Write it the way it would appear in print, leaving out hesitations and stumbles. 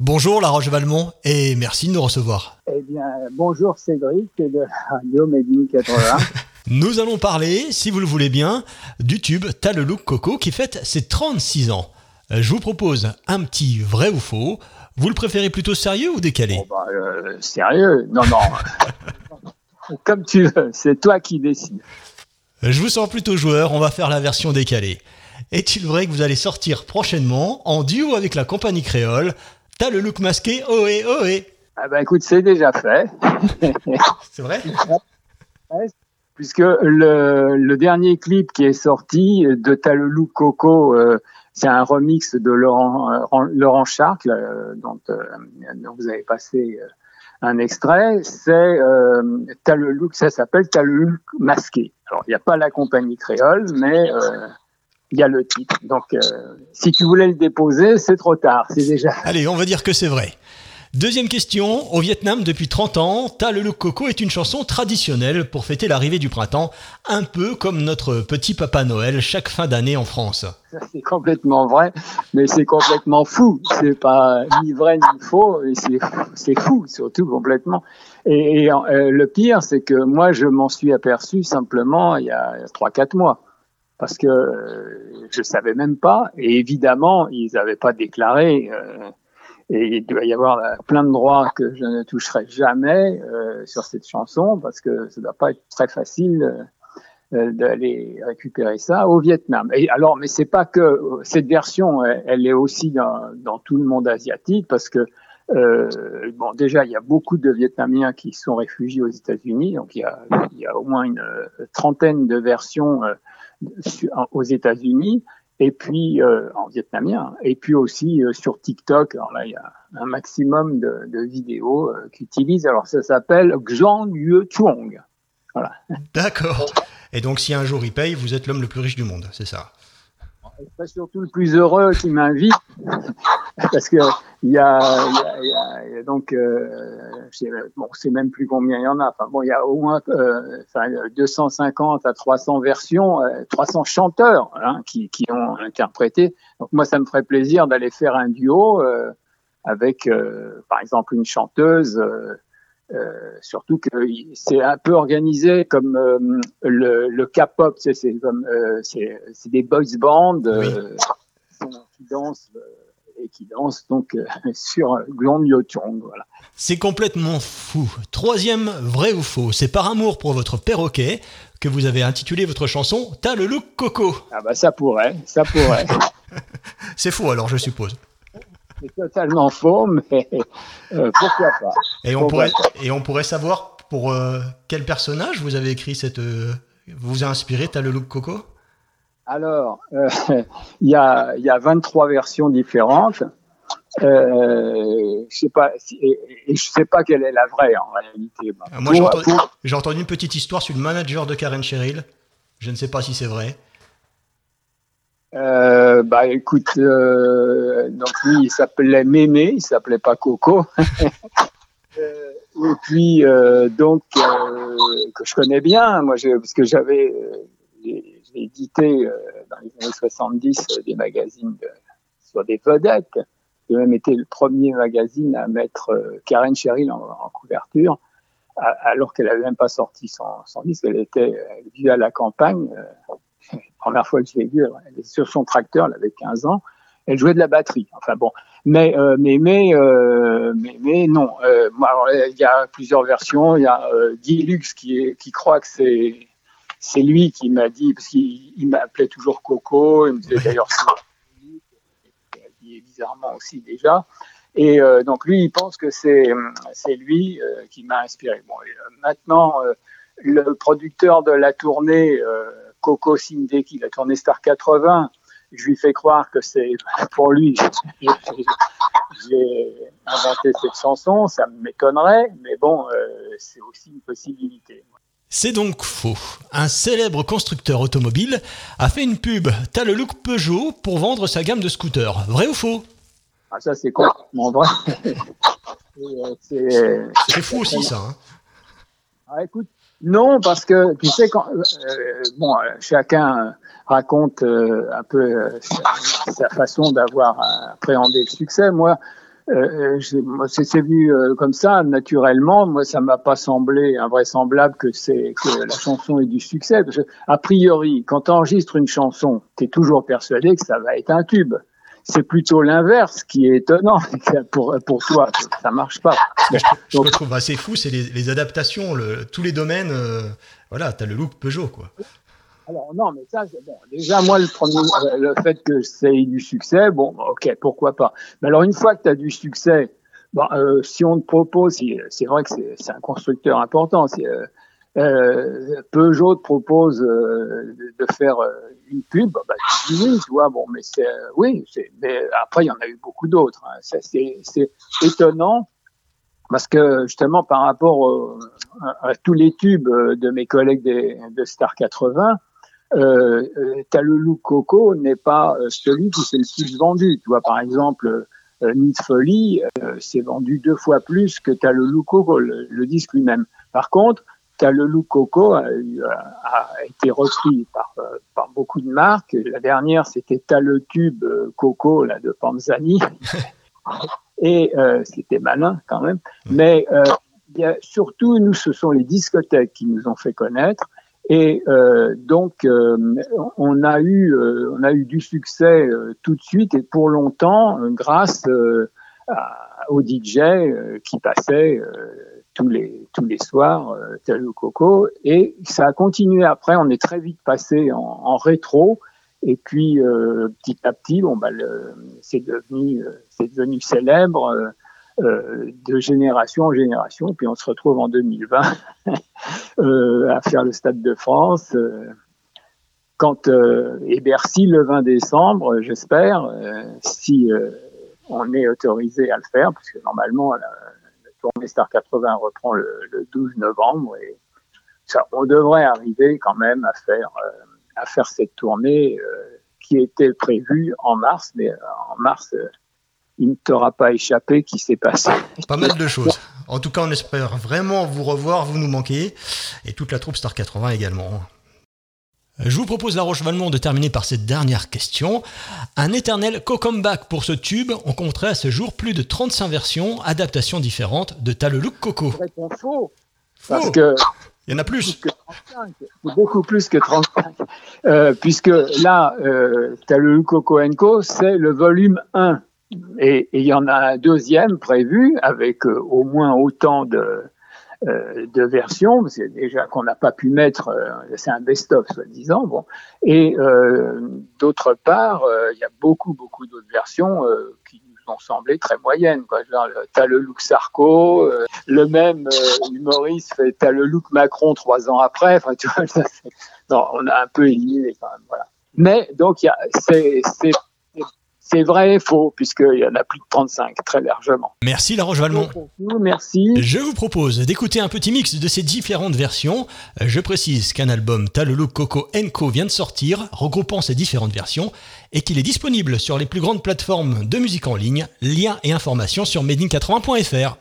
Bonjour Laroche Valmont et merci de nous recevoir. Eh bien, bonjour Cédric de Radio Medi80. Nous allons parler, si vous le voulez bien, du tube T'as le look Coco qui fête ses 36 ans. Je vous propose un petit vrai ou faux. Vous le préférez plutôt sérieux ou décalé ? Sérieux ? Non. Comme tu veux, c'est toi qui décides. Je vous sens plutôt joueur, on va faire la version décalée. Est-il vrai que vous allez sortir prochainement en duo avec la compagnie créole T'as le look masqué, ohé, ohé ? Ah bah écoute, c'est déjà fait. C'est vrai ? Ouais. Puisque le dernier clip qui est sorti de T'as le look Coco, c'est un remix de Laurent Charcle, dont vous avez passé un extrait. C'est T'as le look, ça s'appelle T'as le look masqué. Alors il n'y a pas la compagnie créole, mais il y a le titre. Donc si tu voulais le déposer, c'est trop tard, c'est déjà. Allez, on va dire que c'est vrai. Deuxième question, au Vietnam depuis 30 ans, T'as le look Coco est une chanson traditionnelle pour fêter l'arrivée du printemps, un peu comme notre petit Papa Noël chaque fin d'année en France. C'est complètement vrai, mais c'est complètement fou. C'est pas ni vrai ni faux, et c'est fou, surtout complètement. Et le pire, c'est que moi, je m'en suis aperçu simplement il y a 3-4 mois. Parce que je savais même pas, et évidemment, ils n'avaient pas déclaré... Et il doit y avoir plein de droits que je ne toucherai jamais sur cette chanson, parce que ça ne doit pas être très facile d'aller récupérer ça au Vietnam. Et alors, mais c'est pas que cette version, elle est aussi dans tout le monde asiatique, parce que déjà il y a beaucoup de Vietnamiens qui sont réfugiés aux États-Unis, donc il y a au moins une trentaine de versions aux États-Unis. Et puis en vietnamien, et puis aussi sur TikTok. Alors là, il y a un maximum de vidéos qui utilisent. Alors ça s'appelle Xuân Yêu Trung. Voilà. D'accord. Et donc si un jour il paye, vous êtes l'homme le plus riche du monde, c'est ça ? C'est surtout le plus heureux qui m'invite, parce que il y a donc on sait même plus combien il y en a. Enfin bon, il y a au moins 250 à 300 versions, 300 chanteurs qui ont interprété. Donc moi, ça me ferait plaisir d'aller faire un duo avec, par exemple, une chanteuse. Surtout que c'est un peu organisé comme le K-pop, c'est des boys bands qui dansent donc sur Glambiotong, voilà. C'est complètement fou. Troisième vrai ou faux, c'est par amour pour votre perroquet que vous avez intitulé votre chanson T'as le look Coco. Ah bah ça pourrait. C'est faux alors, je suppose. C'est totalement faux, mais pourquoi pas. Et on pourrait savoir pour quel personnage vous avez écrit vous a inspiré T'as le look Coco ? Alors, il y a 23 versions différentes. Je sais pas quelle est la vraie en réalité. Bah, moi, j'ai entendu une petite histoire sur le manager de Karen Cheryl. Je ne sais pas si c'est vrai. Écoute, donc lui il s'appelait Mémé, il s'appelait pas Coco. Et puis que je connais bien, moi, parce que j'avais j'ai édité dans les années 70 des magazines sur des vedettes. J'ai même été le premier magazine à mettre Karen Cheryl en couverture, alors qu'elle avait même pas sorti son disque. Elle était vue à la campagne. La première fois que je l'ai vue, elle est sur son tracteur, elle avait 15 ans, elle jouait de la batterie. Enfin bon, mais non. Il y a plusieurs versions. Il y a Guy Lux qui croit que c'est lui qui m'a dit, parce qu'il m'appelait toujours Coco, il me disait d'ailleurs ça, il est bizarrement aussi déjà. Et donc lui, il pense que c'est lui qui m'a inspiré. Bon, maintenant, le producteur de la tournée. Coco Cindicki, la tournée Star 80, je lui fais croire que c'est pour lui j'ai inventé cette chanson, ça m'étonnerait, mais bon, c'est aussi une possibilité. C'est donc faux. Un célèbre constructeur automobile a fait une pub T'as le look Peugeot pour vendre sa gamme de scooters. Vrai ou faux ? Ah, ça, c'est complètement vrai. C'est fou aussi, ça. Hein. Ah, écoute, non, parce que tu sais quand chacun raconte un peu sa façon d'avoir appréhendé le succès. Moi, C'est venu comme ça, naturellement. Moi, ça m'a pas semblé invraisemblable que la chanson ait du succès. Parce que, a priori, quand tu enregistres une chanson, tu es toujours persuadé que ça va être un tube. C'est plutôt l'inverse qui est étonnant pour toi. Ça marche pas. Je me trouve assez fou, c'est les adaptations, tous les domaines. Voilà, t'as le look Peugeot, quoi. Alors non, mais ça, bon, déjà moi le fait que ça ait du succès, bon, ok, pourquoi pas. Mais alors une fois que t'as du succès, bon, si on te propose, c'est vrai que c'est un constructeur important. Peugeot te propose de faire une pub, bah tu dis oui, tu vois, bon, mais mais après il y en a eu beaucoup d'autres. Hein. Ça, c'est étonnant. Parce que justement, par rapport à tous les tubes de mes collègues de Star 80, t'as le look Coco n'est pas celui qui s'est le plus vendu. Tu vois, par exemple, Nitfolie s'est vendu 2 fois plus que t'as le look Coco, le disque lui-même. Par contre, t'as le look Coco a été repris par beaucoup de marques. La dernière, c'était t'as le tube Coco là de Panzani. Et c'était malin quand même, mais surtout nous, ce sont les discothèques qui nous ont fait connaître, et donc on a eu du succès tout de suite et pour longtemps grâce aux DJ qui passaient tous les soirs tel ou Coco, et ça a continué. Après, on est très vite passé en rétro. Et puis petit à petit, bon bah c'est devenu célèbre de génération en génération. Puis on se retrouve en 2020 à faire le Stade de France et Bercy le 20 décembre, j'espère, si on est autorisé à le faire, parce que normalement la tournée Star 80 reprend le 12 novembre et ça, on devrait arriver quand même à faire cette tournée qui était prévue en mars, mais en mars, il ne t'aura pas échappé qui s'est passé. Pas mal de choses. En tout cas, on espère vraiment vous revoir, vous nous manquez, et toute la troupe Star 80 également. Je vous propose, Laroche Valmont, de terminer par cette dernière question. Un éternel co-comeback pour ce tube. On compterait à ce jour plus de 35 versions, adaptations différentes de T'as le look Coco. C'est faux, parce que... Il y en a plus. Beaucoup plus que 35. Puisque là, t'as le Coco & Co, c'est le volume 1. Et il y en a un deuxième prévu avec au moins autant de versions. C'est déjà qu'on n'a pas pu mettre, c'est un best-of, soi-disant. Bon. Et d'autre part, il y a beaucoup d'autres versions qui ont semblé très moyennes, quoi. Genre, t'as le look Sarko, le même humoriste fait t'as le look Macron 3 ans après. Enfin, tu vois, non, on a un peu éliminé quand même, voilà. Mais donc, c'est vrai et faux, puisqu'il y en a plus de 35, très largement. Merci Laroche Valmont. Merci. Je vous propose d'écouter un petit mix de ces différentes versions. Je précise qu'un album T'as le look Coco & Co vient de sortir, regroupant ces différentes versions, et qu'il est disponible sur les plus grandes plateformes de musique en ligne. Liens et informations sur medin80.fr.